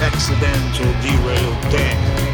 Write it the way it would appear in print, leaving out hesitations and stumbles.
Accidental derailed deck.